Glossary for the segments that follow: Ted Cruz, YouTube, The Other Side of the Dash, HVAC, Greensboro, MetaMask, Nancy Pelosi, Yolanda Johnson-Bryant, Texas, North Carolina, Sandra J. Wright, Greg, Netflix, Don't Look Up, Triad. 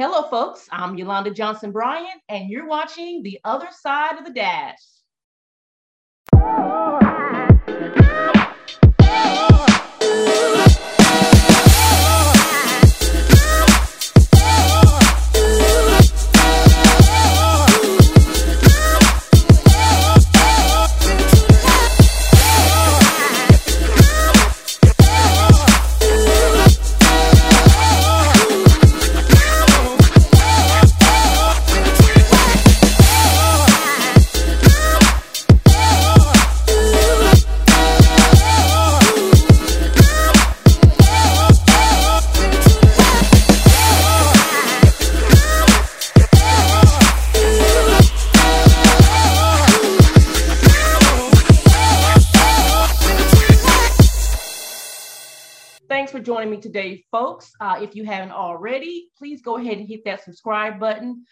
Hello, folks. I'm Yolanda Johnson-Bryant, and you're watching The Other Side of the Dash. Thanks for joining me today, folks. If you haven't already, please go ahead and hit that subscribe button,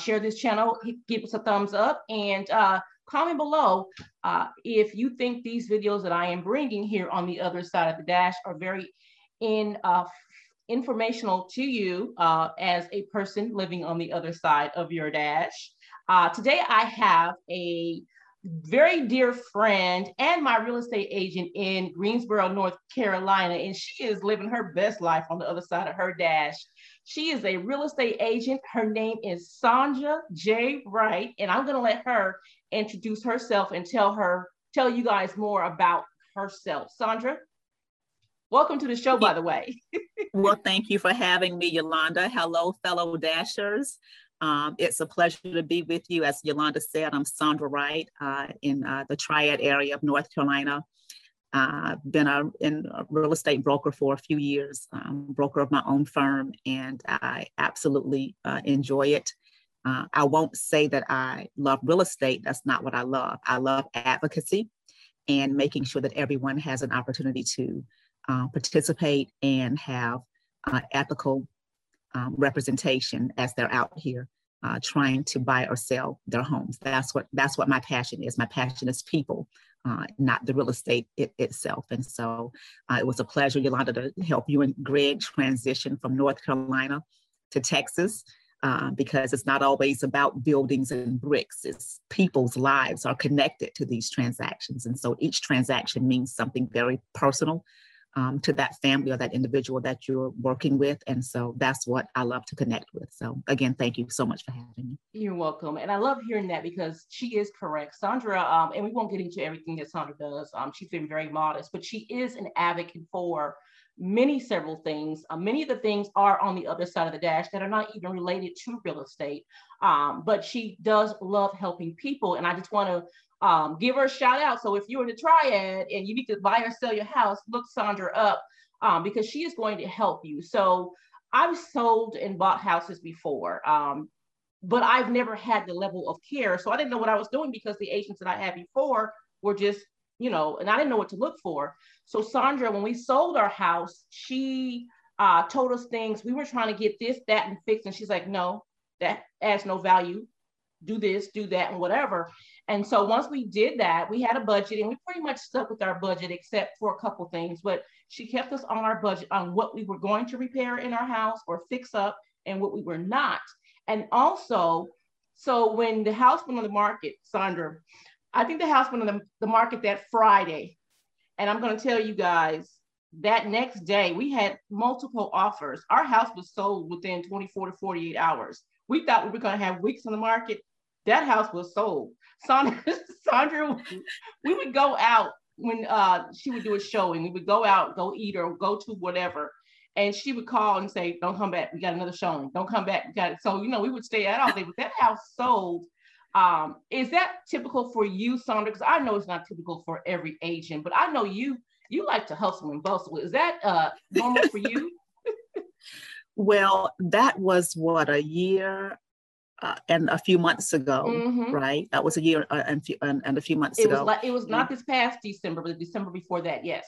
share this channel, give us a thumbs up, and comment below if you think these videos that I am bringing here on The Other Side of the Dash are very informational to you as a person living on the other side of your dash. Today I have a very dear friend and my real estate agent in Greensboro, North Carolina, and she is living her best life on the other side of her dash. She is a real estate agent. Her name is Sandra J. Wright, and I'm going to let her introduce herself and tell you guys more about herself. Sandra, welcome to the show, by the way. Well, thank you for having me, Yolanda. Hello, fellow dashers. It's a pleasure to be with you. As Yolanda said, I'm Sandra Wright in the Triad area of North Carolina. I've been a real estate broker for a few years, broker of my own firm, and I absolutely enjoy it. I won't say that I love real estate. That's not what I love. I love advocacy and making sure that everyone has an opportunity to participate and have ethical representation as they're out here trying to buy or sell their homes. That's what my passion is. My passion is people, not the real estate itself. And so it was a pleasure, Yolanda, to help you and Greg transition from North Carolina to Texas, because it's not always about buildings and bricks. It's people's lives are connected to these transactions. And so each transaction means something very personal to that family or that individual that you're working with. And so that's what I love to connect with. So again, thank you so much for having me. You're welcome. And I love hearing that because she is correct. Sandra, and we won't get into everything that Sandra does. She's been very modest, but she is an advocate for several things. Many of the things are on the other side of the dash that are not even related to real estate, but she does love helping people. And I just want to give her a shout out. So if you're in the Triad and you need to buy or sell your house, look Sandra up because she is going to help you. So I've sold and bought houses before, but I've never had the level of care. So I didn't know what I was doing because the agents that I had before were just, you know, and I didn't know what to look for. So Sandra, when we sold our house, she told us things. We were trying to get this, that, and fix. And she's like, no, that adds no value. Do this, do that, and whatever. And so once we did that, we had a budget and we pretty much stuck with our budget except for a couple things, but she kept us on our budget on what we were going to repair in our house or fix up and what we were not. And also, so when the house went on the market, Sandra, I think the house went on the market that Friday. And I'm going to tell you guys that next day we had multiple offers. Our house was sold within 24 to 48 hours. We thought we were going to have weeks on the market. That house was sold. Sandra, we would go out when she would do a showing. We would go out, go eat or go to whatever. And she would call and say, don't come back. We got another showing. Don't come back. We got it. So, you know, we would stay out all day, but that house sold. Is that typical for you, Sandra? Because I know it's not typical for every agent, but I know you like to hustle and bustle. Is that normal for you? Well, that was what, a year and a few months ago, right? That was a year and a few months ago. It was not this past December, but the December before that, yes.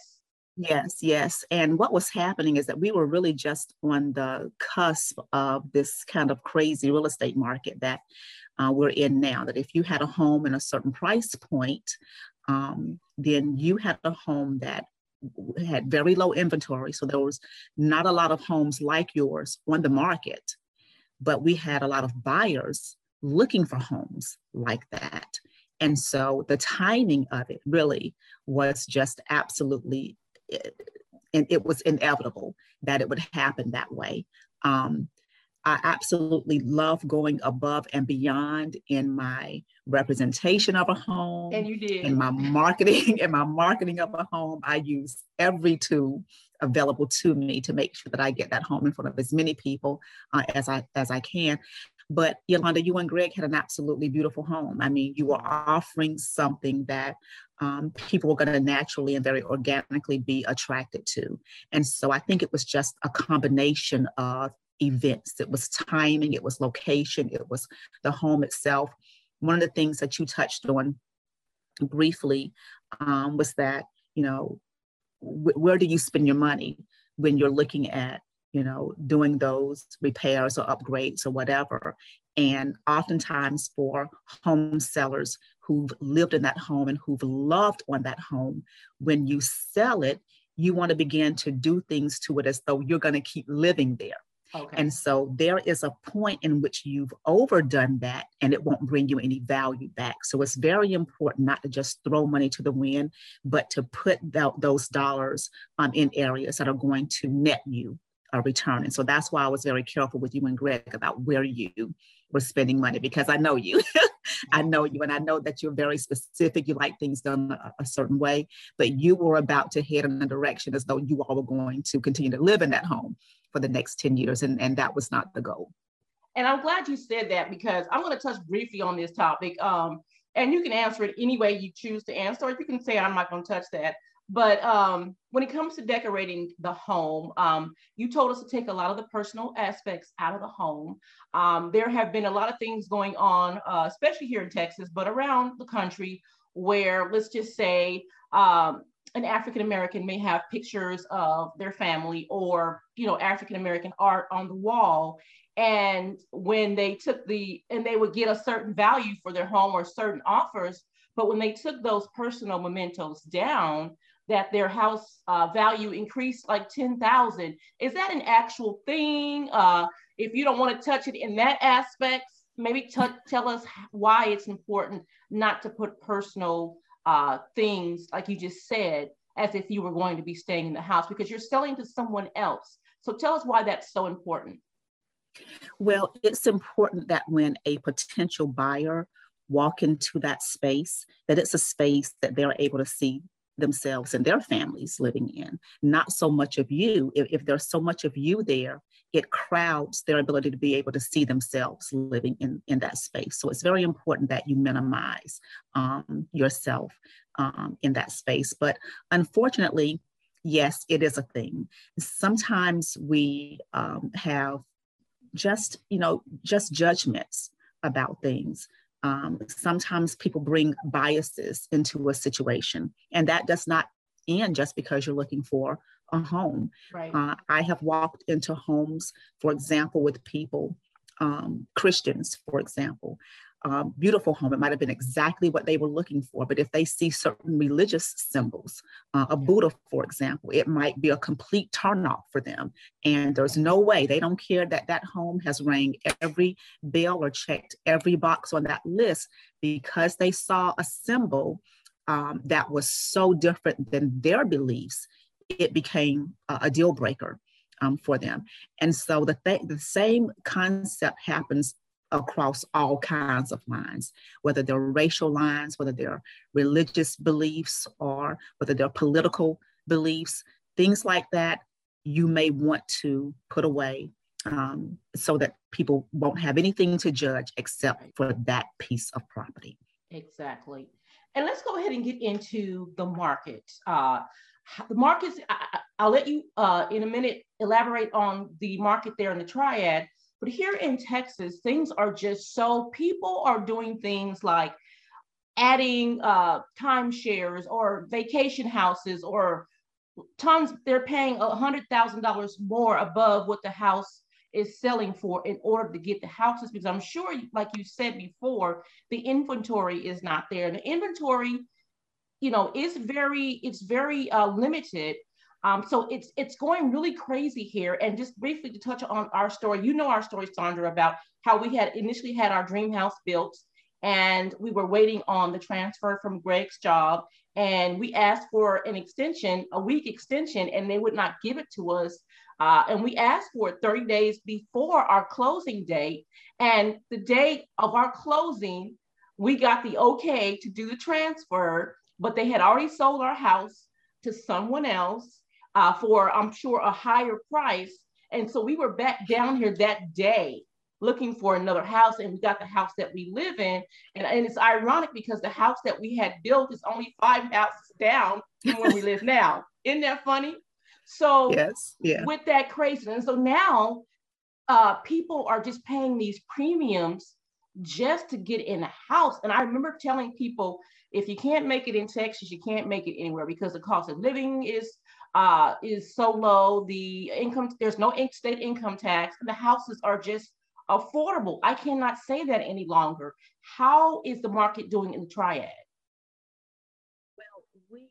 Yes, yes. And what was happening is that we were really just on the cusp of this kind of crazy real estate market that we're in now, that if you had a home in a certain price point, then you had a home that had very low inventory. So there was not a lot of homes like yours on the market. but we had a lot of buyers looking for homes like that. And so the timing of it really was just absolutely, and it was inevitable that it would happen that way. I absolutely love going above and beyond in my representation of a home. And you did. In my marketing of a home, I use every tool available to me to make sure that I get that home in front of as many people as I can. But Yolanda, you and Greg had an absolutely beautiful home. I mean, you were offering something that people were going to naturally and very organically be attracted to. And so I think it was just a combination of events. It was timing, it was location, it was the home itself. One of the things that you touched on briefly was that, you know, where do you spend your money when you're looking at, you know, doing those repairs or upgrades or whatever. And oftentimes for home sellers who've lived in that home and who've loved on that home, when you sell it, you want to begin to do things to it as though you're going to keep living there. Okay. And so there is a point in which you've overdone that and it won't bring you any value back. So it's very important not to just throw money to the wind, but to put those dollars in areas that are going to net you a return. And so that's why I was very careful with you and Greg about where you were spending money, because I know you. I know you, and I know that you're very specific. You like things done a certain way, but you were about to head in a direction as though you all were going to continue to live in that home for the next 10 years. And that was not the goal. And I'm glad you said that, because I'm going to touch briefly on this topic. And you can answer it any way you choose to answer, or you can say, I'm not going to touch that. But when it comes to decorating the home, you told us to take a lot of the personal aspects out of the home. There have been a lot of things going on, especially here in Texas, but around the country, where, let's just say, an African-American may have pictures of their family or, you know, African-American art on the wall. And when they took and they would get a certain value for their home or certain offers, but when they took those personal mementos down, that their house value increased like 10,000. Is that an actual thing? If you don't want to touch it in that aspect, maybe tell us why it's important not to put personal things, like you just said, as if you were going to be staying in the house, because you're selling to someone else. So tell us why that's so important. Well, it's important that when a potential buyer walk into that space, that it's a space that they're able to see themselves and their families living in, not so much of you. If there's so much of you there, it crowds their ability to be able to see themselves living in that space. So it's very important that you minimize yourself in that space. But unfortunately, yes, it is a thing. Sometimes we have just judgments about things. Sometimes people bring biases into a situation, and that does not end just because you're looking for a home. Right. I have walked into homes, for example, with people, Christians, for example, beautiful home. It might have been exactly what they were looking for, but if they see certain religious symbols, a Buddha, for example, it might be a complete turnoff for them. And there's no way, they don't care that that home has rang every bell or checked every box on that list, because they saw a symbol that was so different than their beliefs, it became a deal breaker for them. And so the same concept happens across all kinds of lines, whether they're racial lines, whether they're religious beliefs, or whether they're political beliefs, things like that, you may want to put away so that people won't have anything to judge except for that piece of property. Exactly. And let's go ahead and get into the market. The markets, I'll let you in a minute elaborate on the market there in the Triad. But here in Texas, things are just so, people are doing things like adding timeshares or vacation houses or tons. They're paying $100,000 more above what the house is selling for in order to get the houses, because I'm sure, like you said before, the inventory is not there. And the inventory, you know, is very limited. So it's going really crazy here. And just briefly to touch on our story, you know our story, Sandra, about how we had initially had our dream house built and we were waiting on the transfer from Greg's job. And we asked for an extension, a week extension, and they would not give it to us. And we asked for it 30 days before our closing date. And the day of our closing, we got the okay to do the transfer, but they had already sold our house to someone else for, I'm sure, a higher price. And so we were back down here that day looking for another house, and we got the house that we live in. And it's ironic because the house that we had built is only 5 houses down from where we live now. Isn't that funny? So yes, yeah. With that craziness, so now people are just paying these premiums just to get in a house. And I remember telling people, if you can't make it in Texas, you can't make it anywhere because the cost of living is so low. The income, there's no state income tax, and the houses are just affordable. I cannot say that any longer. How is the market doing in the Triad? Well, we,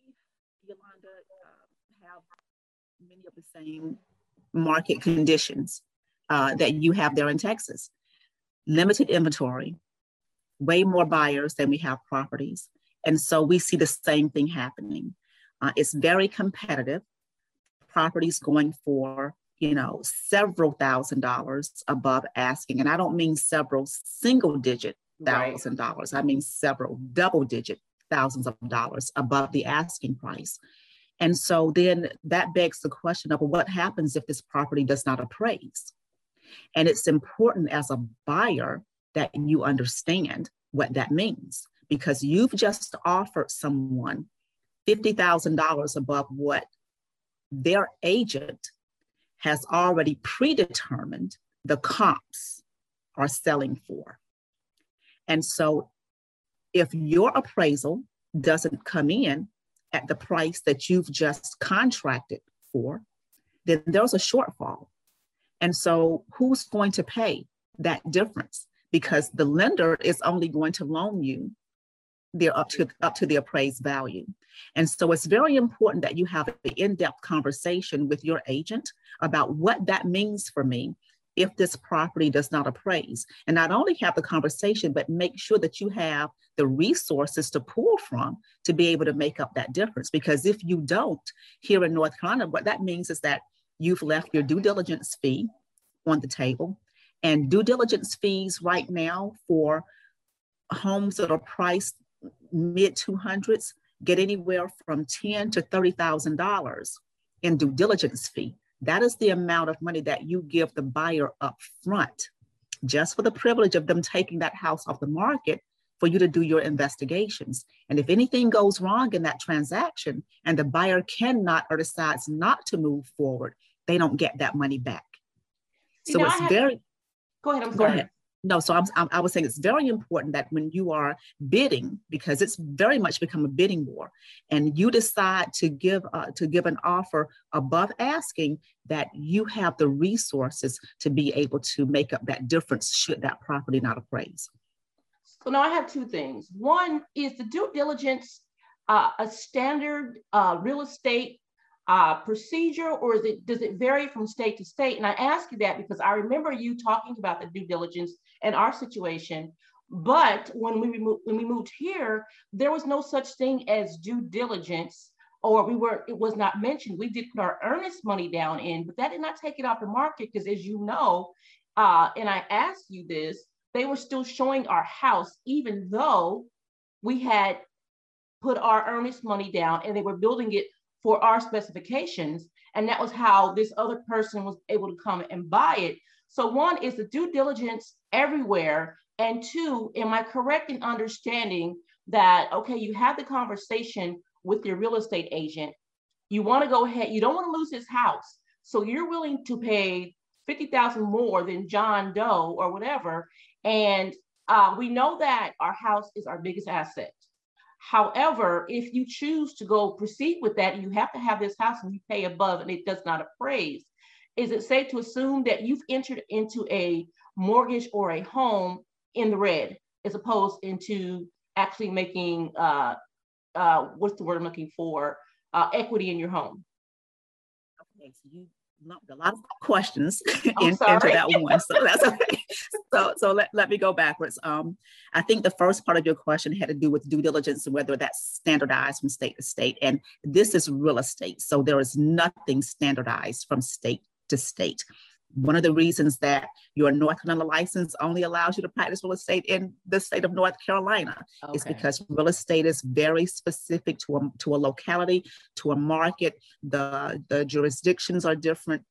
Yolanda, have many of the same market conditions that you have there in Texas. Limited inventory, way more buyers than we have properties. And so we see the same thing happening. It's very competitive. Properties going for, several $1,000s above asking. And I don't mean several single digit $1,000. I mean several double digit thousands of dollars above the asking price. And so then that begs the question of what happens if this property does not appraise? And it's important as a buyer that you understand what that means, because you've just offered someone $50,000 above what their agent has already predetermined the comps are selling for. And so if your appraisal doesn't come in at the price that you've just contracted for, then there's a shortfall. And so who's going to pay that difference? Because the lender is only going to loan you up to the appraised value. And so it's very important that you have an in-depth conversation with your agent about what that means for me if this property does not appraise. And not only have the conversation, but make sure that you have the resources to pull from to be able to make up that difference. Because if you don't, here in North Carolina, what that means is that you've left your due diligence fee on the table, and due diligence fees right now for homes that are priced mid-200s get anywhere from $10,000 to $30,000 in due diligence fee. That is the amount of money that you give the buyer up front just for the privilege of them taking that house off the market for you to do your investigations. And if anything goes wrong in that transaction and the buyer cannot or decides not to move forward, they don't get that money back. So it's very... Go ahead, I'm sorry. No, so I was saying it's very important that when you are bidding, because it's very much become a bidding war, and you decide to give an offer above asking, that you have the resources to be able to make up that difference should that property not appraise. So now I have 2 things. One is the due diligence, a standard real estate procedure, or is it, does it vary from state to state? And I ask you that because I remember you talking about the due diligence and our situation. But when we moved here, there was no such thing as due diligence, or it was not mentioned. We did put our earnest money down in, but that did not take it off the market because, as you know, and I asked you this, they were still showing our house, even though we had put our earnest money down and they were building it for our specifications. And that was how this other person was able to come and buy it. So 1 is the due diligence everywhere. And 2, am I correct in understanding that, okay, you have the conversation with your real estate agent. You want to go ahead, you don't want to lose this house. So you're willing to pay $50,000 more than John Doe or whatever. And we know that our house is our biggest asset. However, if you choose to go proceed with that, you have to have this house and you pay above and it does not appraise. Is it safe to assume that you've entered into a mortgage or a home in the red as opposed into actually making, what's the word I'm looking for, equity in your home? asked you a lot of questions into that one, so that's okay. So let me go backwards. I think the first part of your question had to do with due diligence and whether that's standardized from state to state. And this is real estate, so there is nothing standardized from state to state. One of the reasons that your North Carolina license only allows you to practice real estate in the state of North Carolina is because real estate is very specific to a locality, to a market. The jurisdictions are different.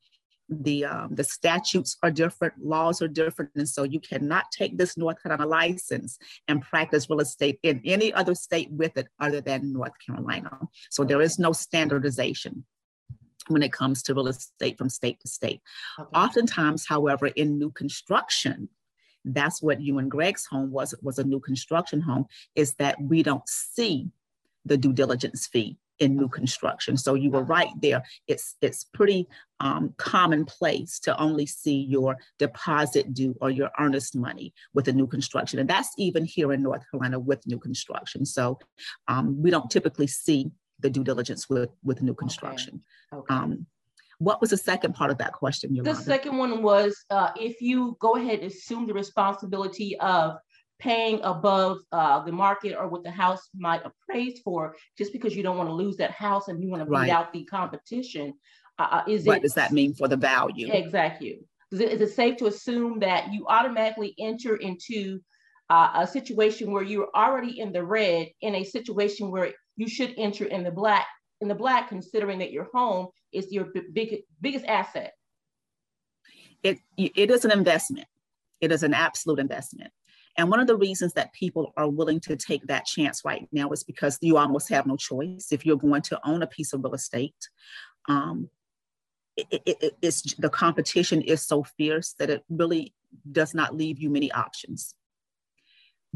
The statutes are different, laws are different. And so you cannot take this North Carolina license and practice real estate in any other state with it other than North Carolina. So there is no standardization when it comes to real estate from state to state. Okay. Oftentimes, however, in new construction, that's what you and Greg's home was a new construction home, is that we don't see the due diligence fee in new construction. So you were right there. It's pretty commonplace to only see your deposit due or your earnest money with a new construction. And that's even here in North Carolina with new construction. So we don't typically see the due diligence with new construction. Okay. What was the second part of that question, Yolanda? The second one was if you go ahead and assume the responsibility of paying above the market or what the house might appraise for, just because you don't want to lose that house and you want to beat out the competition, what does that mean for the value? Exactly. Is it safe to assume that you automatically enter into a situation where you're already in the red in a situation where you should enter in the black, considering that your home is your biggest asset? It is an investment. It is an absolute investment. And one of the reasons that people are willing to take that chance right now is because you almost have no choice. If you're going to own a piece of real estate, the competition is so fierce that it really does not leave you many options.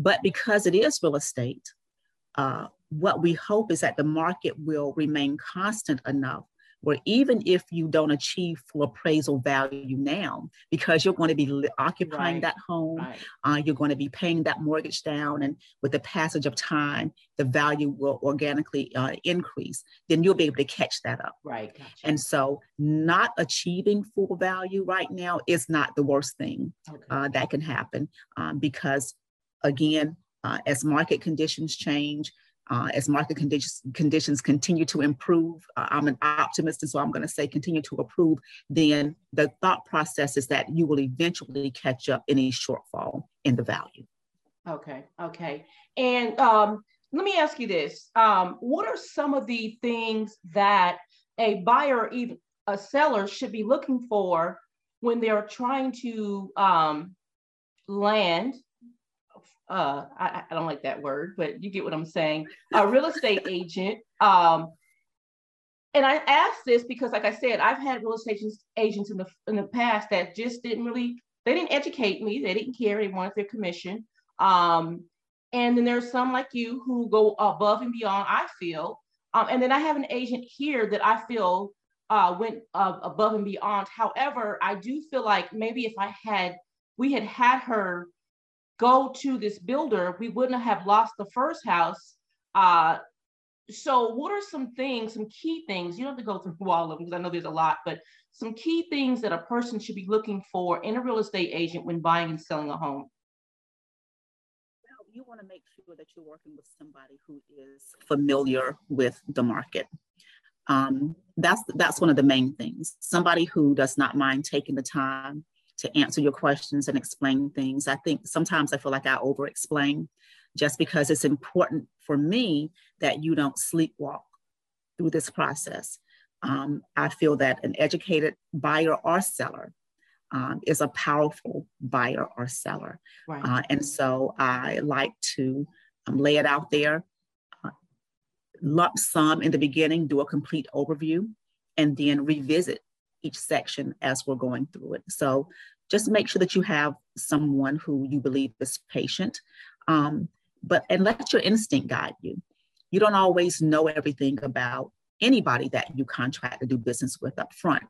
But because it is real estate, what we hope is that the market will remain constant enough where even if you don't achieve full appraisal value now, because you're going to be occupying that home, you're going to be paying that mortgage down, and with the passage of time, the value will organically increase, then you'll be able to catch that up. Right. Gotcha. And so not achieving full value right now is not the worst thing that can happen because, again, as market conditions change, as market conditions continue to improve, I'm an optimist, and so I'm going to say continue to improve, then the thought process is that you will eventually catch up any shortfall in the value. Okay, okay. And let me ask you this. What are some of the things that a buyer or even a seller should be looking for when they're trying to land? I don't like that word, but you get what I'm saying. A real estate agent. And I asked this because, like I said, I've had real estate agents in the past that just didn't really, they didn't educate me. They didn't care. They wanted their commission. And then there's some like you who go above and beyond, I feel. And then I have an agent here that I feel went above and beyond. However, I do feel like maybe if we had her go to this builder, we wouldn't have lost the first house. So what are some things, some key things, you don't have to go through all of them because I know there's a lot, but some key things that a person should be looking for in a real estate agent when buying and selling a home? Well, you want to make sure that you're working with somebody who is familiar with the market. That's one of the main things. Somebody who does not mind taking the time to answer your questions and explain things. I think sometimes I feel like I over-explain just because it's important for me that you don't sleepwalk through this process. I feel that an educated buyer or seller is a powerful buyer or seller. Right. And so I like to lay it out there, lump sum in the beginning, do a complete overview, and then revisit each section as we're going through it. So just make sure that you have someone who you believe is patient, and let your instinct guide you. You don't always know everything about anybody that you contract to do business with up front.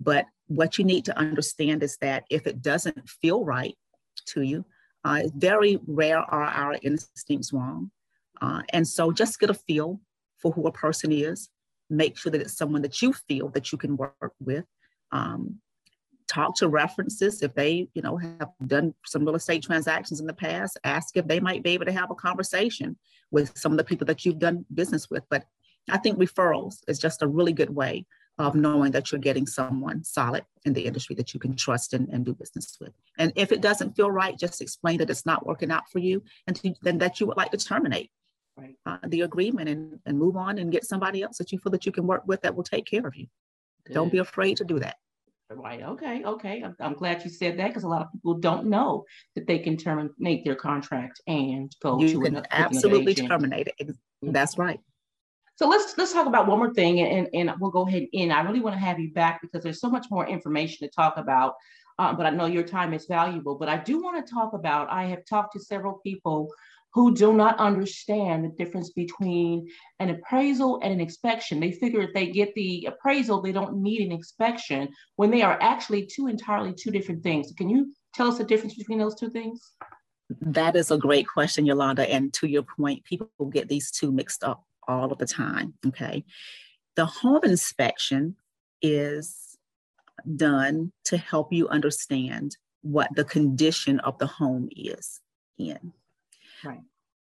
But what you need to understand is that if it doesn't feel right to you, very rare are our instincts wrong. And so just get a feel for who a person is. make sure that it's someone that you feel that you can work with. Talk to references if they, you know, have done some real estate transactions in the past. Ask if they might be able to have a conversation with some of the people that you've done business with. But I think referrals is just a really good way of knowing that you're getting someone solid in the industry that you can trust and do business with. And if it doesn't feel right, just explain that it's not working out for you and then that you would like to terminate the agreement and move on and get somebody else that you feel that you can work with that will take care of you. Good. Don't be afraid to do that. Right. Okay. Okay. I'm glad you said that because a lot of people don't know that they can terminate their contract and go to another agent. You can absolutely terminate it. That's right. So let's talk about one more thing and we'll go ahead and end. I really want to have you back because there's so much more information to talk about, but I know your time is valuable. But I do want to talk about, I have talked to several people who do not understand the difference between an appraisal and an inspection. They figure if they get the appraisal, they don't need an inspection when they are actually entirely two different things. Can you tell us the difference between those two things? That is a great question, Yolanda. And to your point, people get these two mixed up all of the time, okay? The home inspection is done to help you understand what the condition of the home is in. Right.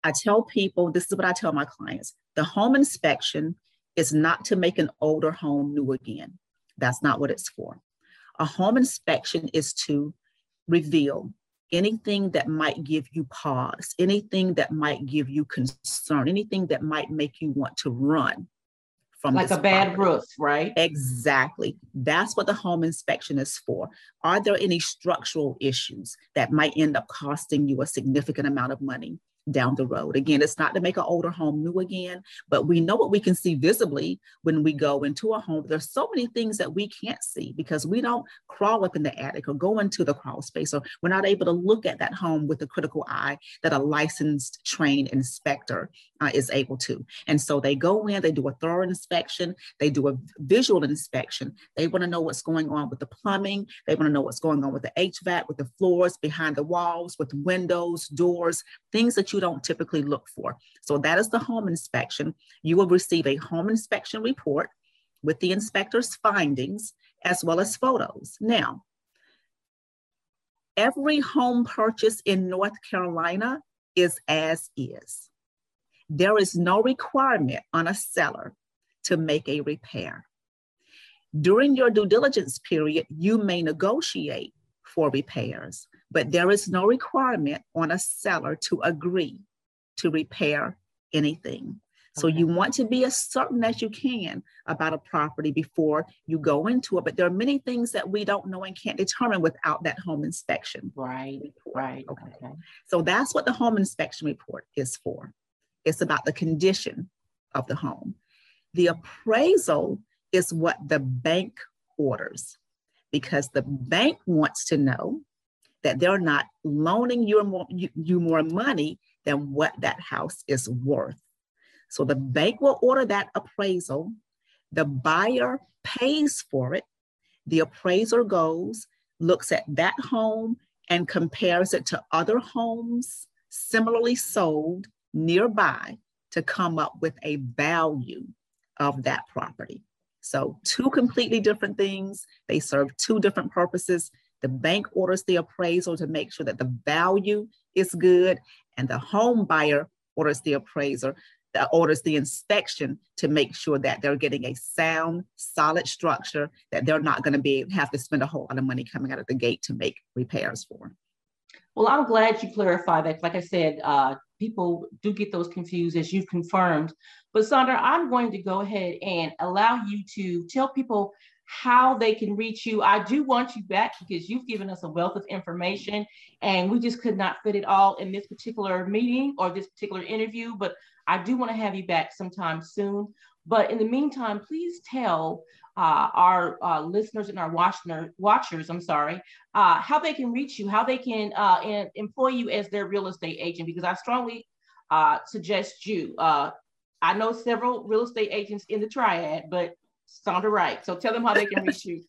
I tell people, this is what I tell my clients, the home inspection is not to make an older home new again. That's not what it's for. A home inspection is to reveal anything that might give you pause, anything that might give you concern, anything that might make you want to run from like a bad roof, right? Exactly. That's what the home inspection is for. Are there any structural issues that might end up costing you a significant amount of money down the road? Again, it's not to make an older home new again, but we know what we can see visibly when we go into a home. There's so many things that we can't see because we don't crawl up in the attic or go into the crawl space, or we're not able to look at that home with the critical eye that a licensed trained inspector is able to. And so they go in, they do a thorough inspection, they do a visual inspection. They want to know what's going on with the plumbing. They want to know what's going on with the HVAC, with the floors, behind the walls, with windows, doors, things that you don't typically look for. So that is the home inspection. You will receive a home inspection report with the inspector's findings as well as photos. Now, every home purchase in North Carolina is as is. There is no requirement on a seller to make a repair. During your due diligence period, you may negotiate for repairs, but there is no requirement on a seller to agree to repair anything. Okay. So you want to be as certain as you can about a property before you go into it. But there are many things that we don't know and can't determine without that home inspection. Right. Okay. So that's what the home inspection report is for. It's about the condition of the home. The appraisal is what the bank orders because the bank wants to know that they're not loaning you more money than what that house is worth. So the bank will order that appraisal. The buyer pays for it. The appraiser goes, looks at that home and compares it to other homes similarly sold nearby to come up with a value of that property. So two completely different things. They serve two different purposes. The bank orders the appraisal to make sure that the value is good, and the home buyer orders the appraiser that orders the inspection to make sure that they're getting a sound, solid structure that they're not going to have to spend a whole lot of money coming out of the gate to make repairs for. Well, I'm glad you clarified that. Like I said, people do get those confused, as you've confirmed. But Sandra, I'm going to go ahead and allow you to tell people how they can reach you. I do want you back because you've given us a wealth of information and we just could not fit it all in this particular meeting or this particular interview, but I do want to have you back sometime soon. But in the meantime, please tell our listeners and our watchers, how they can reach you, how they can employ you as their real estate agent, because I strongly suggest you. I know several real estate agents in the Triad, but Sandra Wright. So tell them how they can reach you.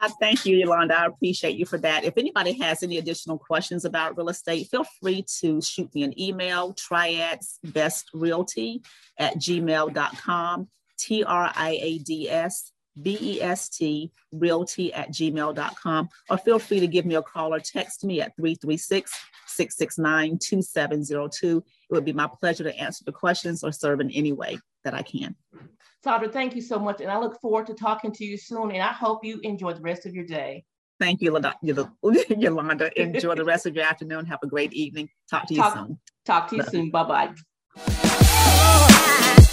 I thank you, Yolanda. I appreciate you for that. If anybody has any additional questions about real estate, feel free to shoot me an email, triadsbestrealty@gmail.com. TriadsBest@gmail.com, or feel free to give me a call or text me at 336-669-2702. It would be my pleasure to answer the questions or serve in any way that I can. Sandra, thank you so much. And I look forward to talking to you soon. And I hope you enjoy the rest of your day. Thank you, Yolanda. Enjoy the rest of your afternoon. Have a great evening. Talk to you soon. Talk to you soon. Bye-bye.